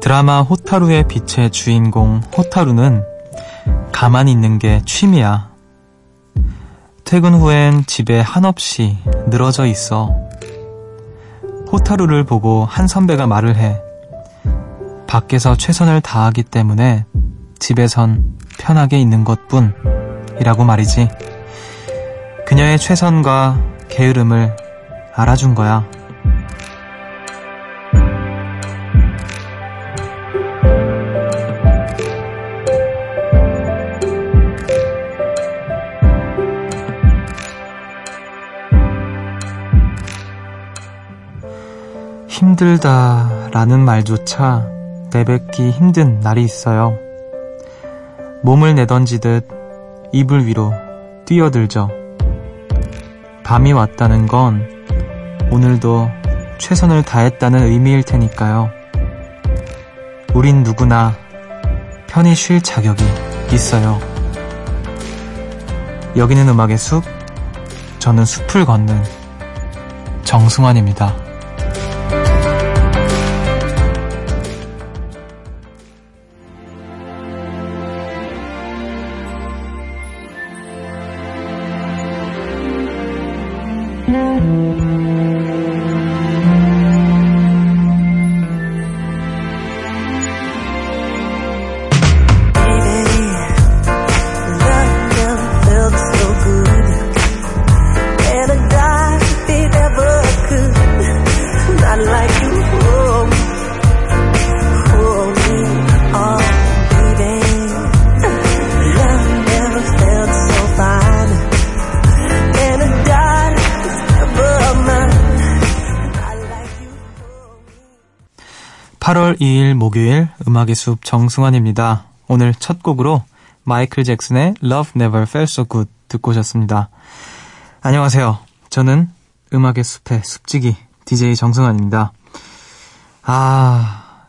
드라마 호타루의 빛의 주인공 호타루는 가만히 있는 게 취미야. 퇴근 후엔 집에 한없이 늘어져 있어. 호타루를 보고 한 선배가 말을 해. 밖에서 최선을 다하기 때문에 집에선 편하게 있는 것뿐 이라고 말이지. 그녀의 최선과 게으름을 알아준 거야. 힘들다라는 말조차 내뱉기 힘든 날이 있어요. 몸을 내던지듯 이불 위로 뛰어들죠. 밤이 왔다는 건 오늘도 최선을 다했다는 의미일 테니까요. 우린 누구나 편히 쉴 자격이 있어요. 여기는 음악의 숲, 저는 숲을 걷는 정승환입니다. 목요일 음악의 숲 정승환입니다. 오늘 첫 곡으로 마이클 잭슨의 Love Never Felt So Good 듣고 오셨습니다. 안녕하세요. 저는 음악의 숲의 숲지기 DJ 정승환입니다.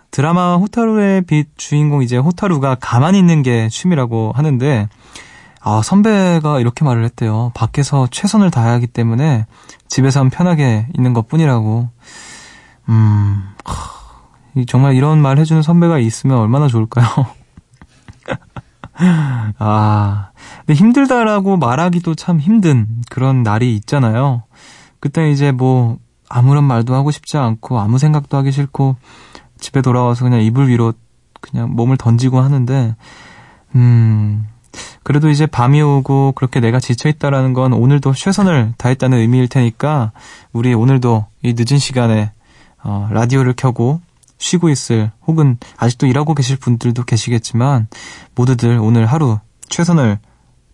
드라마 호타루의 빛 주인공 이제 호타루가 가만히 있는 게 취미라고 하는데 선배가 이렇게 말을 했대요. 밖에서 최선을 다해야 하기 때문에 집에선 편하게 있는 것뿐이라고. 정말 이런 말 해주는 선배가 있으면 얼마나 좋을까요? 근데 힘들다라고 말하기도 참 힘든 그런 날이 있잖아요. 그때 이제 아무런 말도 하고 싶지 않고 아무 생각도 하기 싫고 집에 돌아와서 그냥 이불 위로 그냥 몸을 던지고 하는데, 그래도 이제 밤이 오고 그렇게 내가 지쳐있다라는 건 오늘도 최선을 다했다는 의미일 테니까 우리 오늘도 이 늦은 시간에 라디오를 켜고 쉬고 있을 혹은 아직도 일하고 계실 분들도 계시겠지만 모두들 오늘 하루 최선을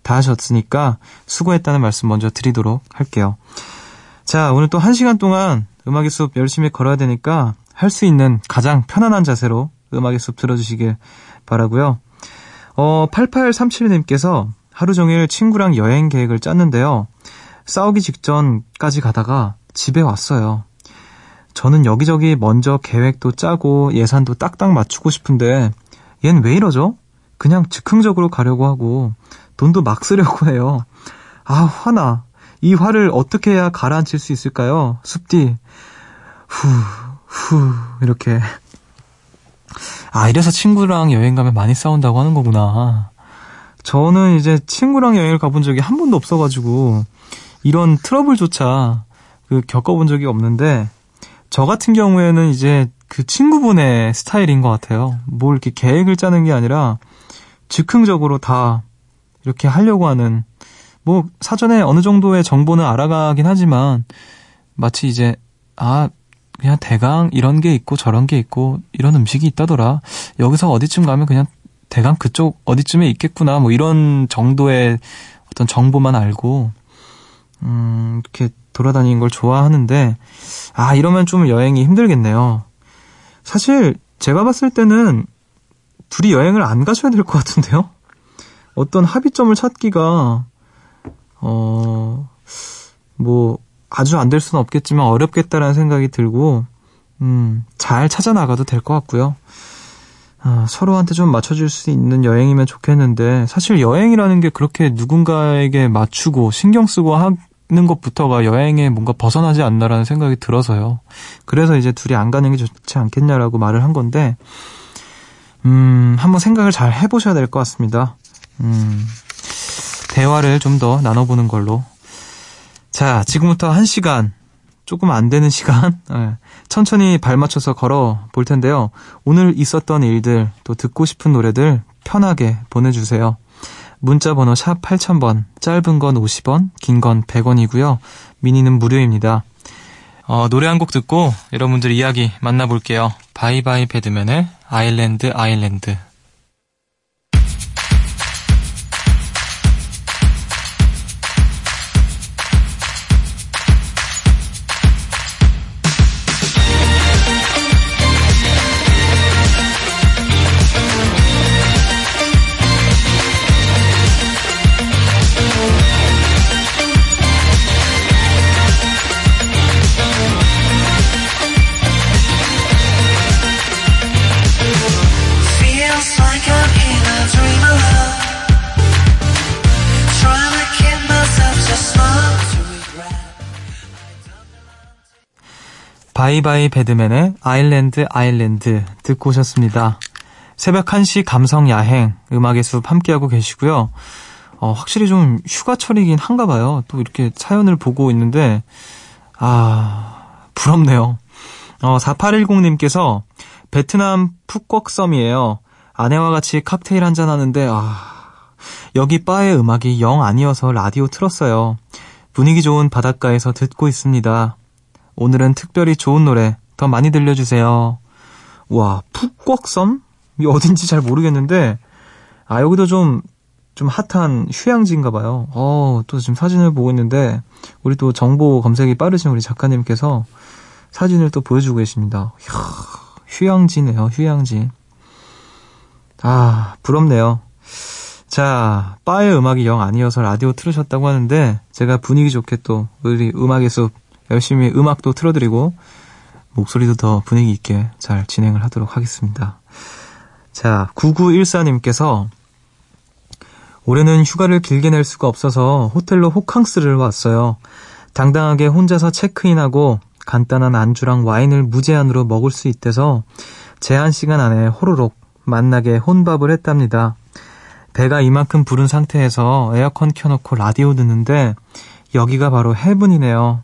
다하셨으니까 수고했다는 말씀 먼저 드리도록 할게요. 자, 오늘 또 1시간 동안 음악의 숲 열심히 걸어야 되니까 할 수 있는 가장 편안한 자세로 음악의 숲 들어주시길 바라고요. 8837님께서 하루 종일 친구랑 여행 계획을 짰는데요. 싸우기 직전까지 가다가 집에 왔어요. 저는 여기저기 먼저 계획도 짜고 예산도 딱딱 맞추고 싶은데 얜 왜 이러죠? 그냥 즉흥적으로 가려고 하고 돈도 막 쓰려고 해요. 화나. 이 화를 어떻게 해야 가라앉힐 수 있을까요? 숲디. 이렇게. 이래서 친구랑 여행 가면 많이 싸운다고 하는 거구나. 저는 이제 친구랑 여행을 가본 적이 한 번도 없어가지고 이런 트러블조차 겪어본 적이 없는데 저 같은 경우에는 이제 그 친구분의 스타일인 것 같아요. 이렇게 계획을 짜는 게 아니라 즉흥적으로 다 이렇게 하려고 하는, 사전에 어느 정도의 정보는 알아가긴 하지만 마치 이제 그냥 대강 이런 게 있고 저런 게 있고 이런 음식이 있다더라. 여기서 어디쯤 가면 그냥 대강 그쪽 어디쯤에 있겠구나. 이런 정도의 어떤 정보만 알고 이렇게 돌아다니는 걸 좋아하는데 이러면 좀 여행이 힘들겠네요. 사실 제가 봤을 때는 둘이 여행을 안 가셔야 될 것 같은데요. 어떤 합의점을 찾기가 아주 안 될 수는 없겠지만 어렵겠다라는 생각이 들고 잘 찾아나가도 될 것 같고요. 서로한테 좀 맞춰줄 수 있는 여행이면 좋겠는데 사실 여행이라는 게 그렇게 누군가에게 맞추고 신경 쓰고 있는 것부터가 여행에 뭔가 벗어나지 않나라는 생각이 들어서요. 그래서 이제 둘이 안 가는 게 좋지 않겠냐라고 말을 한 건데 한번 생각을 잘 해보셔야 될 것 같습니다. 대화를 좀 더 나눠보는 걸로. 자, 지금부터 1시간, 조금 안 되는 시간, 천천히 발맞춰서 걸어 볼 텐데요. 오늘 있었던 일들, 또 듣고 싶은 노래들 편하게 보내주세요. 문자번호 샵 8000번, 짧은 건 50원, 긴 건 100원이고요. 미니는 무료입니다. 노래 한 곡 듣고 여러분들 이야기 만나볼게요. 바이바이 배드맨의 아일랜드 아일랜드. 바이바이 배드맨의 아일랜드 아일랜드 듣고 오셨습니다. 새벽 1시 감성 야행 음악의 숲 함께하고 계시고요. 확실히 좀 휴가철이긴 한가 봐요. 또 이렇게 사연을 보고 있는데 부럽네요. 4810님께서 베트남 푸꺽섬이에요. 아내와 같이 칵테일 한잔 하는데 여기 바의 음악이 영 아니어서 라디오 틀었어요. 분위기 좋은 바닷가에서 듣고 있습니다. 오늘은 특별히 좋은 노래 더 많이 들려주세요. 와, 푸꺽섬? 이 어딘지 잘 모르겠는데 여기도 좀 핫한 휴양지인가 봐요. 또 지금 사진을 보고 있는데 우리 또 정보 검색이 빠르신 우리 작가님께서 사진을 또 보여주고 계십니다. 이야, 휴양지네요, 휴양지. 부럽네요. 자, 바의 음악이 영 아니어서 라디오 틀으셨다고 하는데 제가 분위기 좋게 또 우리 음악의 숲 열심히 음악도 틀어드리고 목소리도 더 분위기 있게 잘 진행을 하도록 하겠습니다. 자, 9914님께서 올해는 휴가를 길게 낼 수가 없어서 호텔로 호캉스를 왔어요. 당당하게 혼자서 체크인하고 간단한 안주랑 와인을 무제한으로 먹을 수 있대서 제한시간 안에 호로록 만나게 혼밥을 했답니다. 배가 이만큼 부른 상태에서 에어컨 켜놓고 라디오 듣는데 여기가 바로 헤븐이네요.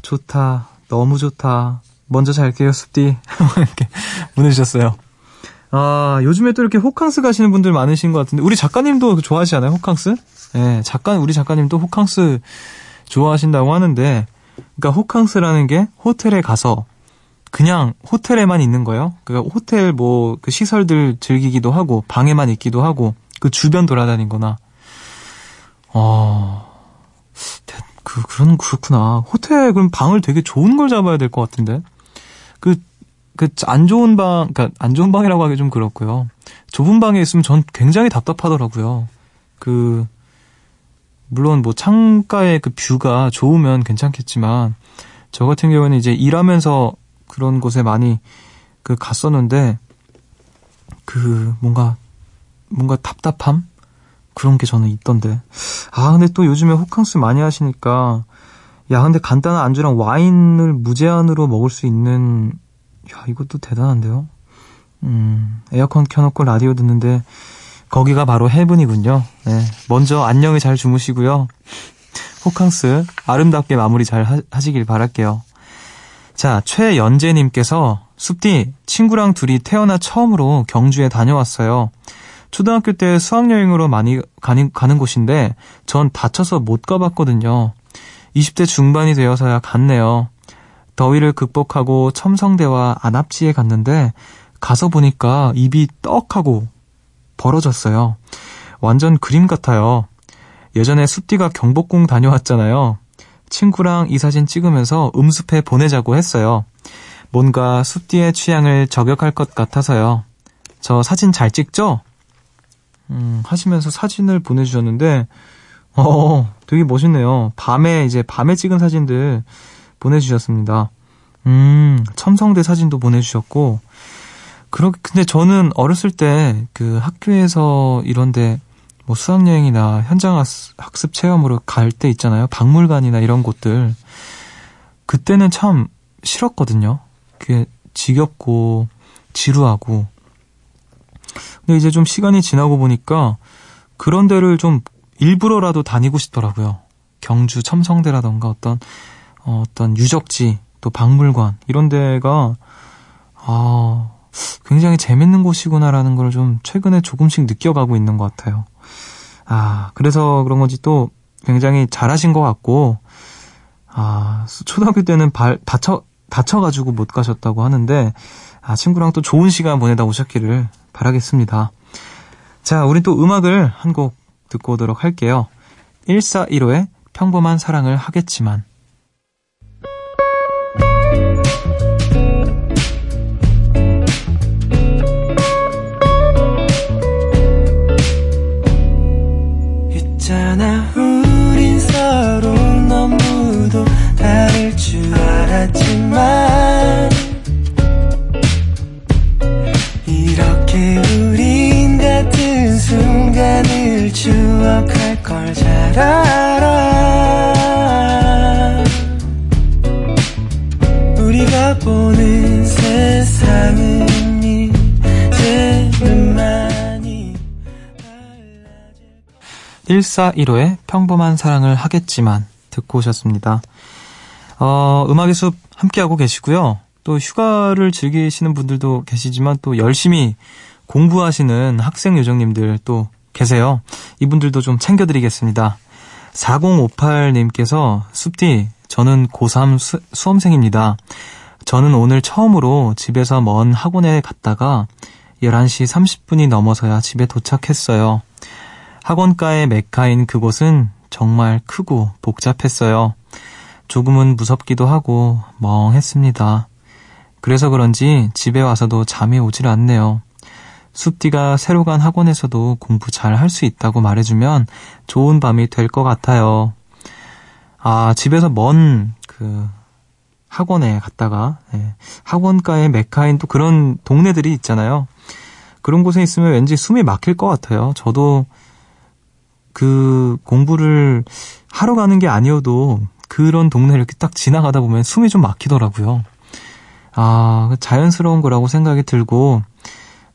좋다. 너무 좋다. 먼저 잘게요, 숲디. 이렇게 보내주셨어요. 요즘에 또 이렇게 호캉스 가시는 분들 많으신 것 같은데, 우리 작가님도 좋아하지 않아요, 호캉스? 예, 우리 작가님도 호캉스 좋아하신다고 하는데, 그러니까 호캉스라는 게 호텔에 가서 그냥 호텔에만 있는 거예요. 그러니까 호텔 그 시설들 즐기기도 하고, 방에만 있기도 하고, 그 주변 돌아다니거나, 그렇구나. 호텔, 그럼 방을 되게 좋은 걸 잡아야 될 것 같은데. 안 좋은 방, 안 좋은 방이라고 하기 좀 그렇고요. 좁은 방에 있으면 전 굉장히 답답하더라고요. 물론 창가의 그 뷰가 좋으면 괜찮겠지만, 저 같은 경우에는 이제 일하면서 그런 곳에 많이 갔었는데, 뭔가 답답함? 그런 게 저는 있던데. 근데 또 요즘에 호캉스 많이 하시니까, 근데 간단한 안주랑 와인을 무제한으로 먹을 수 있는, 이것도 대단한데요? 에어컨 켜놓고 라디오 듣는데, 거기가 바로 헤븐이군요. 네. 먼저 안녕히 잘 주무시고요. 호캉스 아름답게 마무리 잘 하시길 바랄게요. 자, 최연재님께서, 숲디, 친구랑 둘이 태어나 처음으로 경주에 다녀왔어요. 초등학교 때 수학여행으로 많이 가는 곳인데 전 다쳐서 못 가봤거든요. 20대 중반이 되어서야 갔네요. 더위를 극복하고 첨성대와 안압지에 갔는데 가서 보니까 입이 떡 하고 벌어졌어요. 완전 그림 같아요. 예전에 숲디가 경복궁 다녀왔잖아요. 친구랑 이 사진 찍으면서 음습해 보내자고 했어요. 뭔가 숲디의 취향을 저격할 것 같아서요. 저 사진 잘 찍죠? 하시면서 사진을 보내주셨는데, 되게 멋있네요. 밤에 찍은 사진들 보내주셨습니다. 첨성대 사진도 보내주셨고, 근데 저는 어렸을 때 학교에서 이런데 뭐 수학여행이나 현장 학습 체험으로 갈 때 있잖아요. 박물관이나 이런 곳들. 그때는 참 싫었거든요. 그게 지겹고 지루하고. 근데 이제 좀 시간이 지나고 보니까 그런 데를 좀 일부러라도 다니고 싶더라고요. 경주 첨성대라던가 어떤 유적지, 또 박물관 이런 데가 굉장히 재밌는 곳이구나라는 걸 좀 최근에 조금씩 느껴가고 있는 것 같아요. 그래서 그런 건지 또 굉장히 잘하신 것 같고, 초등학교 때는 다쳐가지고 못 가셨다고 하는데, 친구랑 또 좋은 시간 보내다 오셨기를 바라겠습니다. 자, 우린 또 음악을 한 곡 듣고 오도록 할게요. 1415의 평범한 사랑을 하겠지만. 있잖아, 우린 서로 너무도 다를 줄 알았지만 이렇게 우린 같은 순간을 추억할 걸 잘 알아. 우리가 보는 세상은 이제는 많이 달라질. 1415의 평범한 사랑을 하겠지만 듣고 오셨습니다. 음악의 숲 함께하고 계시고요. 또 휴가를 즐기시는 분들도 계시지만 또 열심히 공부하시는 학생 요정님들 또 계세요. 이분들도 좀 챙겨드리겠습니다. 4058님께서 숲디, 저는 고3 수험생입니다. 저는 오늘 처음으로 집에서 먼 학원에 갔다가 11시 30분이 넘어서야 집에 도착했어요. 학원가의 메카인 그곳은 정말 크고 복잡했어요. 조금은 무섭기도 하고 멍했습니다. 그래서 그런지 집에 와서도 잠이 오질 않네요. 숲디가 새로 간 학원에서도 공부 잘 할 수 있다고 말해주면 좋은 밤이 될 것 같아요. 집에서 먼 그 학원에 갔다가, 학원가의 메카인 또 그런 동네들이 있잖아요. 그런 곳에 있으면 왠지 숨이 막힐 것 같아요. 저도 그 공부를 하러 가는 게 아니어도 그런 동네를 이렇게 딱 지나가다 보면 숨이 좀 막히더라고요. 자연스러운 거라고 생각이 들고,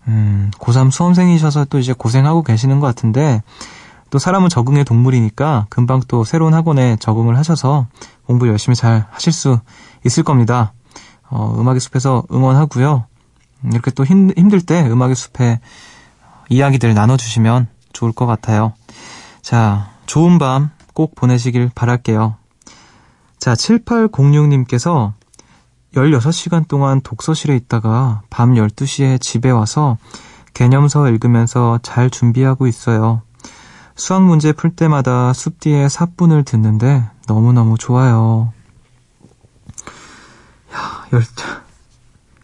고3 수험생이셔서 또 이제 고생하고 계시는 것 같은데, 또 사람은 적응의 동물이니까 금방 또 새로운 학원에 적응을 하셔서 공부 열심히 잘 하실 수 있을 겁니다. 음악의 숲에서 응원하고요. 이렇게 또 힘들 때 음악의 숲에 이야기들 나눠주시면 좋을 것 같아요. 자, 좋은 밤 꼭 보내시길 바랄게요. 자, 7806님께서 16시간 동안 독서실에 있다가 밤 12시에 집에 와서 개념서 읽으면서 잘 준비하고 있어요. 수학 문제 풀 때마다 숲디의 사뿐을 듣는데 너무너무 좋아요. 야,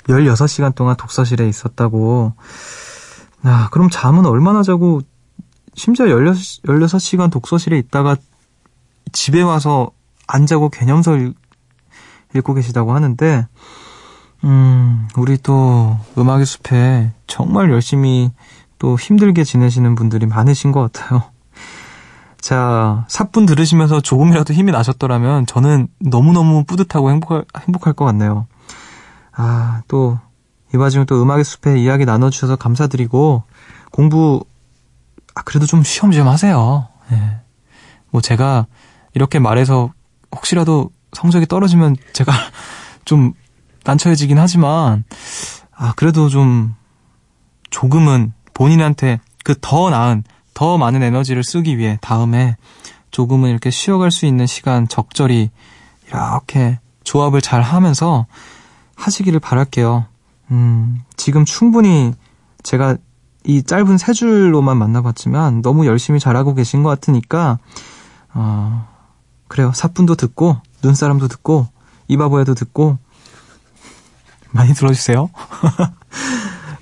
16시간 동안 독서실에 있었다고. 그럼 잠은 얼마나 자고, 심지어 16시간 독서실에 있다가 집에 와서 안 자고 개념서 읽고 계시다고 하는데, 우리 또 음악의 숲에 정말 열심히 또 힘들게 지내시는 분들이 많으신 것 같아요. 자, 사뿐 들으시면서 조금이라도 힘이 나셨더라면 저는 너무너무 뿌듯하고 행복할 것 같네요. 또 이 와중에 또 음악의 숲에 이야기 나눠주셔서 감사드리고, 공부 그래도 좀 쉬엄쉬엄 하세요. 뭐 제가 이렇게 말해서 혹시라도 성적이 떨어지면 제가 좀 난처해지긴 하지만, 그래도 좀 조금은 본인한테 그 더 나은, 더 많은 에너지를 쓰기 위해 다음에 조금은 이렇게 쉬어갈 수 있는 시간 적절히 이렇게 조합을 잘 하면서 하시기를 바랄게요. 지금 충분히 제가 이 짧은 세 줄로만 만나봤지만 너무 열심히 잘하고 계신 것 같으니까, 그래요. 사뿐도 듣고 눈사람도 듣고 이바보에도 듣고 많이 들어주세요.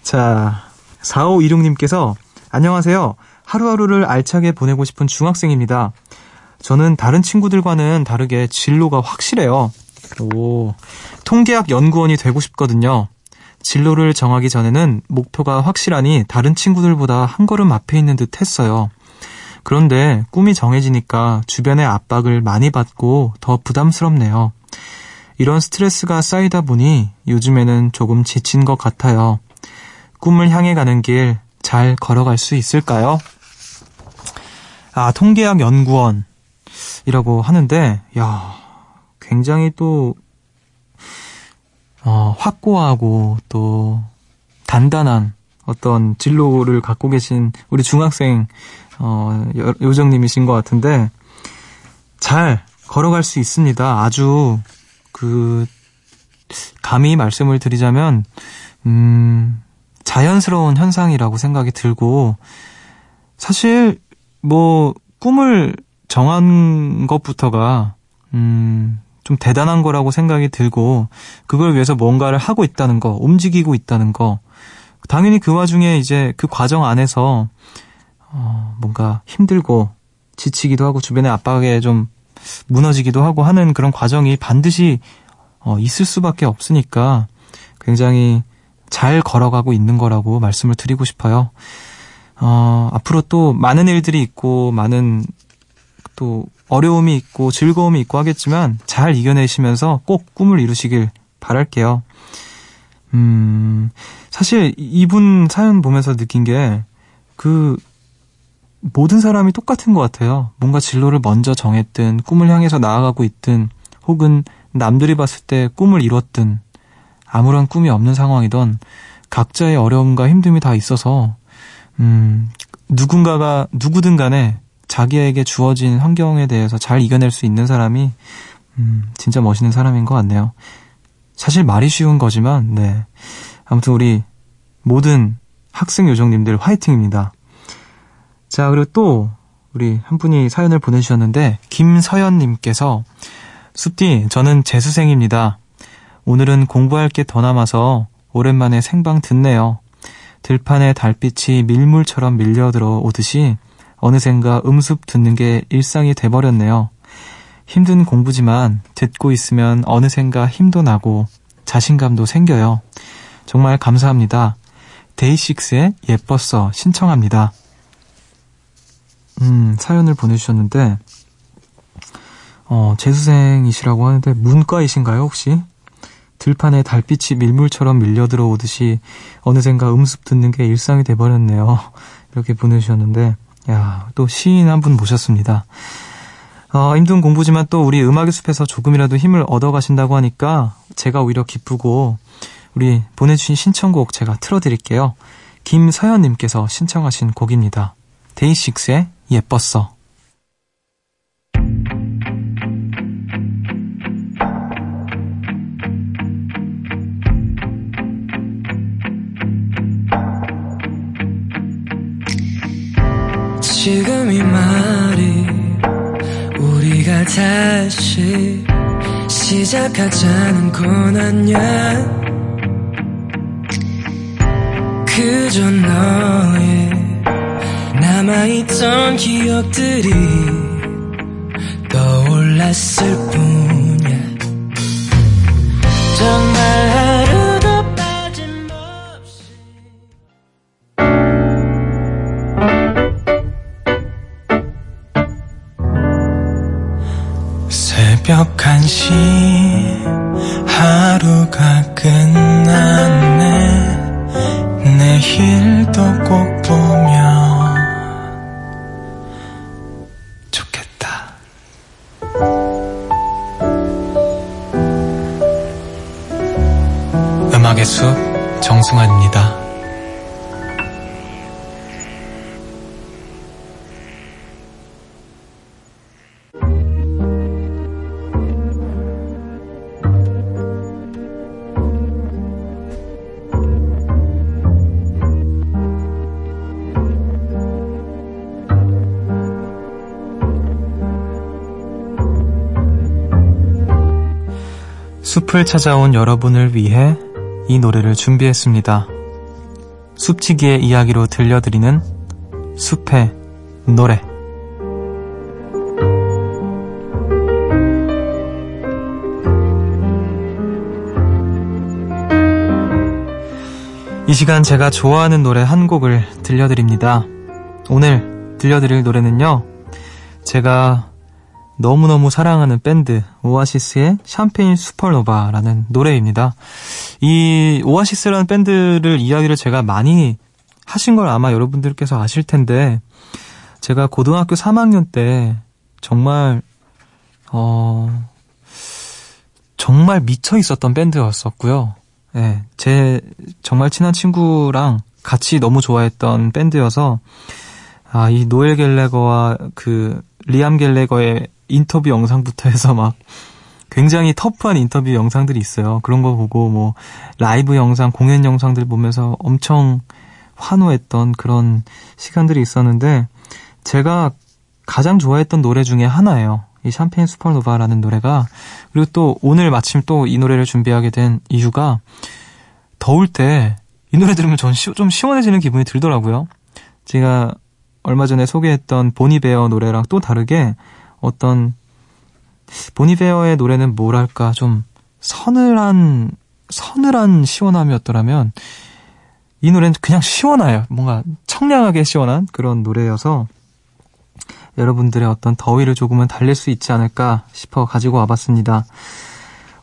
자, 4526님께서 안녕하세요. 하루하루를 알차게 보내고 싶은 중학생입니다. 저는 다른 친구들과는 다르게 진로가 확실해요. 통계학 연구원이 되고 싶거든요. 진로를 정하기 전에는 목표가 확실하니 다른 친구들보다 한 걸음 앞에 있는 듯 했어요. 그런데 꿈이 정해지니까 주변의 압박을 많이 받고 더 부담스럽네요. 이런 스트레스가 쌓이다 보니 요즘에는 조금 지친 것 같아요. 꿈을 향해 가는 길 잘 걸어갈 수 있을까요? 아, 통계학 연구원이라고 하는데, 야, 굉장히 또 확고하고 또 단단한 어떤 진로를 갖고 계신 우리 중학생 요정님이신 것 같은데, 잘 걸어갈 수 있습니다. 아주 감히 말씀을 드리자면 자연스러운 현상이라고 생각이 들고, 사실 꿈을 정한 것부터가 좀 대단한 거라고 생각이 들고, 그걸 위해서 뭔가를 하고 있다는 거, 움직이고 있다는 거, 당연히 그 와중에 이제 그 과정 안에서 뭔가 힘들고 지치기도 하고 주변의 압박에 좀 무너지기도 하고 하는 그런 과정이 반드시 있을 수밖에 없으니까 굉장히 잘 걸어가고 있는 거라고 말씀을 드리고 싶어요. 앞으로 또 많은 일들이 있고 많은 또 어려움이 있고 즐거움이 있고 하겠지만 잘 이겨내시면서 꼭 꿈을 이루시길 바랄게요. 사실 이분 사연 보면서 느낀 게 모든 사람이 똑같은 것 같아요. 뭔가 진로를 먼저 정했든 꿈을 향해서 나아가고 있든 혹은 남들이 봤을 때 꿈을 이뤘든 아무런 꿈이 없는 상황이던 각자의 어려움과 힘듦이 다 있어서 누구든 간에 자기에게 주어진 환경에 대해서 잘 이겨낼 수 있는 사람이 진짜 멋있는 사람인 것 같네요. 사실 말이 쉬운 거지만 네, 아무튼 우리 모든 학생 요정님들 화이팅입니다. 자, 그리고 또 우리 한 분이 사연을 보내주셨는데 김서연님께서 숲디, 저는 재수생입니다. 오늘은 공부할 게 더 남아서 오랜만에 생방 듣네요. 들판에 달빛이 밀물처럼 밀려들어오듯이 어느샌가 음습 듣는 게 일상이 돼버렸네요. 힘든 공부지만 듣고 있으면 어느샌가 힘도 나고 자신감도 생겨요. 정말 감사합니다. 데이식스의 예뻤어 신청합니다. 사연을 보내주셨는데 재수생이시라고 하는데 문과이신가요 혹시? 들판에 달빛이 밀물처럼 밀려들어오듯이 어느샌가 음습 듣는 게 일상이 돼버렸네요. 이렇게 보내주셨는데, 야, 또 시인 한 분 모셨습니다. 힘든 공부지만 또 우리 음악의 숲에서 조금이라도 힘을 얻어가신다고 하니까 제가 오히려 기쁘고, 우리 보내주신 신청곡 제가 틀어드릴게요. 김서연님께서 신청하신 곡입니다. 데이식스의 예뻤어. 지금 이 말이 우리가 다시 시작하자는건 아냐. 그저 너의 남아있던 기억들이 떠올랐을 뿐이야. 정말 하루도 빠짐없이. 새벽 1시 하루가 끝났네. 내일도 꼭 보면 좋겠다. 음악의 숲 정승환입니다. 숲을 찾아온 여러분을 위해 이 노래를 준비했습니다. 숲치기의 이야기로 들려드리는 숲의 노래. 이 시간 제가 좋아하는 노래 한 곡을 들려드립니다. 오늘 들려드릴 노래는요, 제가 너무너무 사랑하는 밴드 오아시스의 샴페인 슈퍼노바라는 노래입니다. 이 오아시스라는 밴드를 이야기를 제가 많이 하신 걸 아마 여러분들께서 아실 텐데, 제가 고등학교 3학년 때 정말 정말 미쳐 있었던 밴드였었고요. 예, 제 정말 친한 친구랑 같이 너무 좋아했던 밴드여서, 아, 이 노엘 갤러거와 그 리암 갤러거의 인터뷰 영상부터 해서 막 굉장히 터프한 인터뷰 영상들이 있어요. 그런 거 보고 뭐 라이브 영상, 공연 영상들 보면서 엄청 환호했던 그런 시간들이 있었는데, 제가 가장 좋아했던 노래 중에 하나예요, 이 샴페인 슈퍼노바라는 노래가. 그리고 또 오늘 마침 또 이 노래를 준비하게 된 이유가, 더울 때 이 노래 들으면 전 좀 시원해지는 기분이 들더라고요. 제가 얼마 전에 소개했던 보니베어 노래랑 또 다르게, 어떤 보니베어의 노래는 뭐랄까 좀 서늘한 시원함이었더라면, 이 노래는 그냥 시원해요. 뭔가 청량하게 시원한 그런 노래여서 여러분들의 어떤 더위를 조금은 달랠 수 있지 않을까 싶어 가지고 와봤습니다.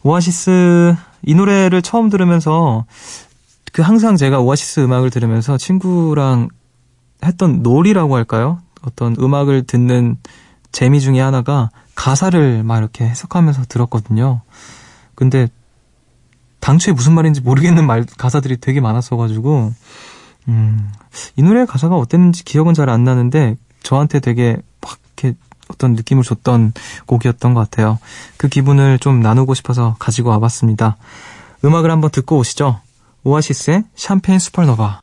오아시스 이 노래를 처음 들으면서, 그 항상 제가 오아시스 음악을 들으면서 친구랑 했던 놀이라고 할까요? 어떤 음악을 듣는 재미 중에 하나가 가사를 막 이렇게 해석하면서 들었거든요. 근데 당초에 무슨 말인지 모르겠는 가사들이 되게 많았어가지고, 이 노래의 가사가 어땠는지 기억은 잘 안 나는데 저한테 되게 막 이렇게 어떤 느낌을 줬던 곡이었던 것 같아요. 그 기분을 좀 나누고 싶어서 가지고 와봤습니다. 음악을 한번 듣고 오시죠. 오아시스의 샴페인 슈퍼노바.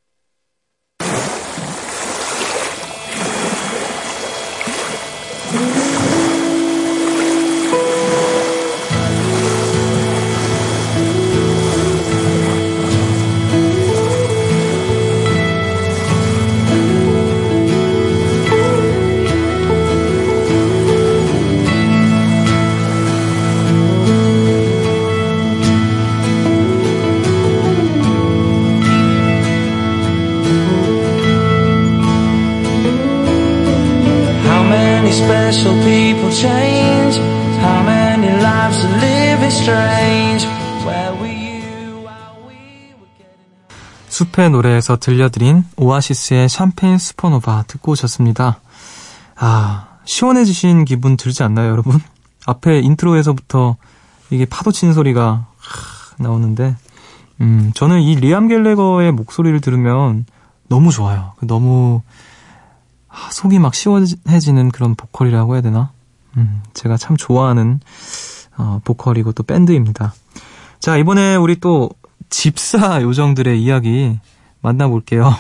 Special people change. How many lives are living strange? Where were you while we were getting... 숲의 노래에서 들려드린 오아시스의 샴페인 슈퍼노바 듣고 오셨습니다. 아, 시원해지신 기분 들지 않나요, 여러분? 앞에 인트로에서부터 이게 파도 치는 소리가 나오는데, 저는 이 리암 갤러거의 목소리를 들으면 너무 좋아요. 너무 속이 막 시원해지는 그런 보컬이라고 해야 되나? 제가 참 좋아하는 보컬이고 또 밴드입니다. 자, 이번에 우리 또 집사 요정들의 이야기 만나볼게요.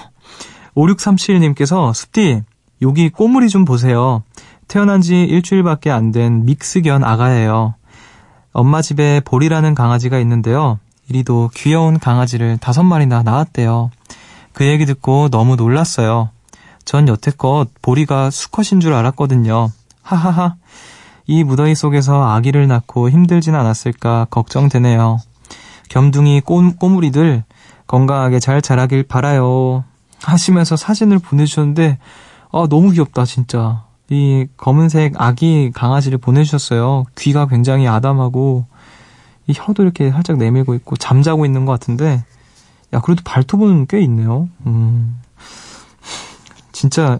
5637님께서 숲디, 여기 꼬물이 좀 보세요. 태어난 지 일주일밖에 안 된 믹스견 아가예요. 엄마 집에 볼이라는 강아지가 있는데요, 이리도 귀여운 강아지를 5마리나 낳았대요. 그 얘기 듣고 너무 놀랐어요. 전 여태껏 보리가 수컷인 줄 알았거든요. 하하하. 이 무더위 속에서 아기를 낳고 힘들진 않았을까 걱정되네요. 겸둥이 꼬물이들 건강하게 잘 자라길 바라요, 하시면서 사진을 보내주셨는데, 아, 너무 귀엽다 진짜. 이 검은색 아기 강아지를 보내주셨어요. 귀가 굉장히 아담하고 이 혀도 이렇게 살짝 내밀고 있고 잠자고 있는 것 같은데, 야, 그래도 발톱은 꽤 있네요. 진짜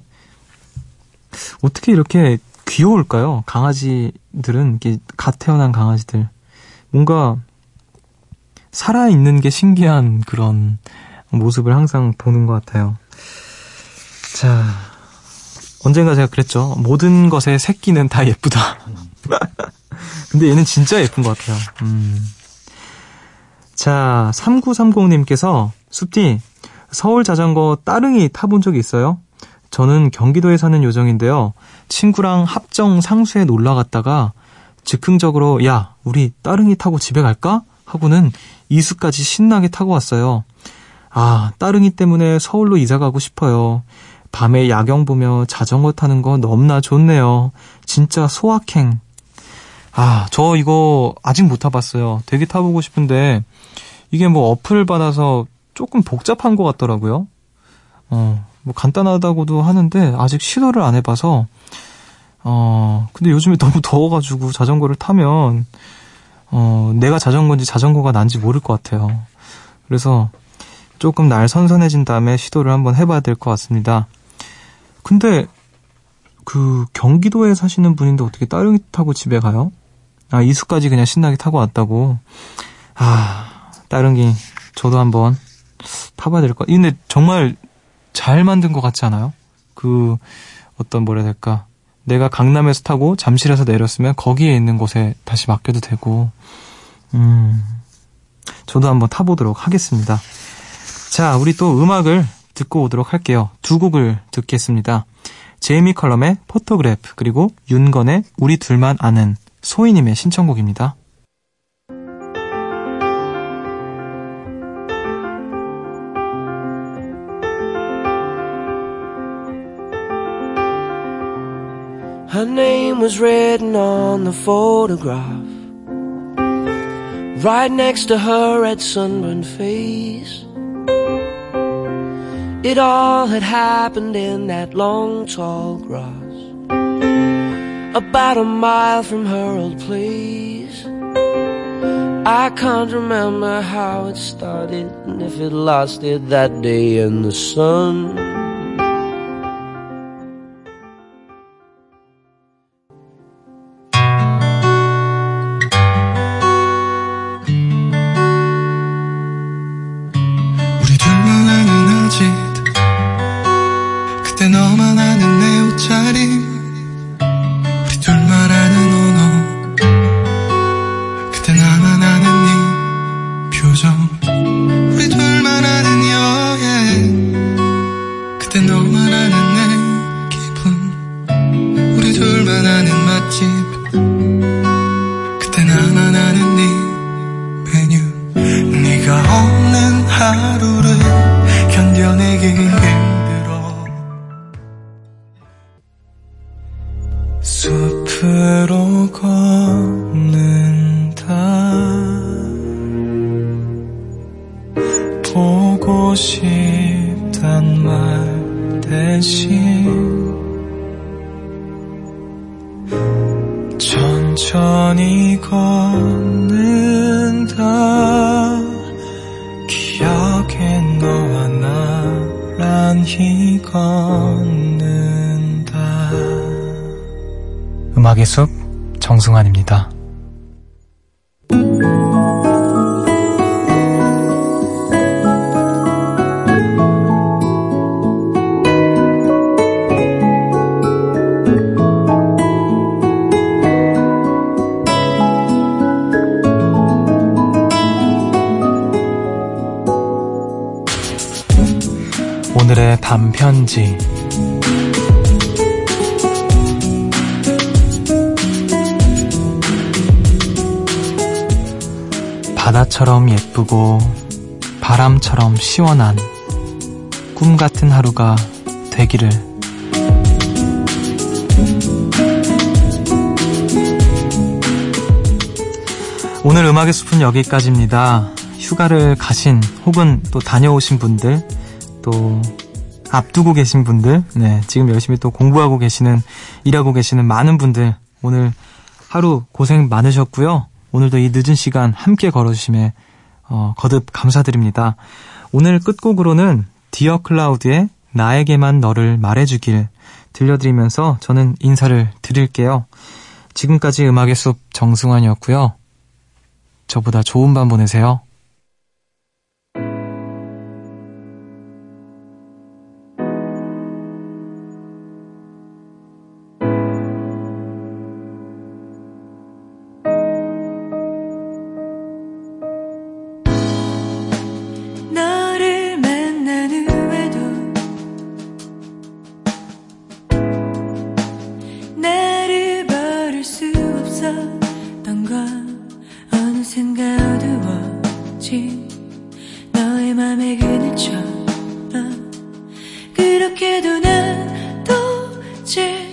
어떻게 이렇게 귀여울까요? 강아지들은, 갓 태어난 강아지들, 뭔가 살아있는 게 신기한 그런 모습을 항상 보는 것 같아요. 자, 언젠가 제가 그랬죠. 모든 것의 새끼는 다 예쁘다. 근데 얘는 진짜 예쁜 것 같아요. 자, 3930님께서 숲디, 서울 자전거 따릉이 타본 적이 있어요? 저는 경기도에 사는 요정인데요, 친구랑 합정 상수에 놀러 갔다가 즉흥적으로, 야, 우리 따릉이 타고 집에 갈까? 하고는 이수까지 신나게 타고 왔어요. 아, 따릉이 때문에 서울로 이사 가고 싶어요. 밤에 야경 보며 자전거 타는 거 너무나 좋네요. 진짜 소확행. 아, 저 이거 아직 못 타봤어요. 되게 타보고 싶은데 이게 뭐 어플 받아서 조금 복잡한 것 같더라고요. 뭐 간단하다고도 하는데 아직 시도를 안 해봐서 근데 요즘에 너무 더워가지고 자전거를 타면 내가 자전거인지 자전거가 난지 모를 것 같아요. 그래서 조금 날 선선해진 다음에 시도를 한번 해봐야 될 것 같습니다. 근데 그 경기도에 사시는 분인데 어떻게 따릉이 타고 집에 가요? 아, 이수까지 그냥 신나게 타고 왔다고. 아, 따릉이 저도 한번 타봐야 될 것 같아요. 근데 정말 잘 만든 것 같지 않아요? 그 어떤 뭐라 해야 될까, 내가 강남에서 타고 잠실에서 내렸으면 거기에 있는 곳에 다시 맡겨도 되고. 저도 한번 타보도록 하겠습니다. 자, 우리 또 음악을 듣고 오도록 할게요. 두 곡을 듣겠습니다. 제이미 컬럼의 포토그래프, 그리고 윤건의 우리 둘만 아는, 소희님의 신청곡입니다. Her name was written on the photograph, right next to her red sunburned face. It all had happened in that long tall grass, about a mile from her old place. I can't remember how it started, and if it lost it that day in the sun. 음악의 숲 정승환입니다. 오늘의 밤편지. 바다처럼 예쁘고 바람처럼 시원한 꿈같은 하루가 되기를. 오늘 음악의 숲은 여기까지입니다. 휴가를 가신 혹은 또 다녀오신 분들, 또 앞두고 계신 분들, 네, 지금 열심히 또 공부하고 계시는, 일하고 계시는 많은 분들, 오늘 하루 고생 많으셨고요. 오늘도 이 늦은 시간 함께 걸어주심에 거듭 감사드립니다. 오늘 끝곡으로는 디어 클라우드의 나에게만 너를 말해주길 들려드리면서 저는 인사를 드릴게요. 지금까지 음악의 숲 정승환이었고요. 저보다 좋은 밤 보내세요. 그렇게도 난 도저히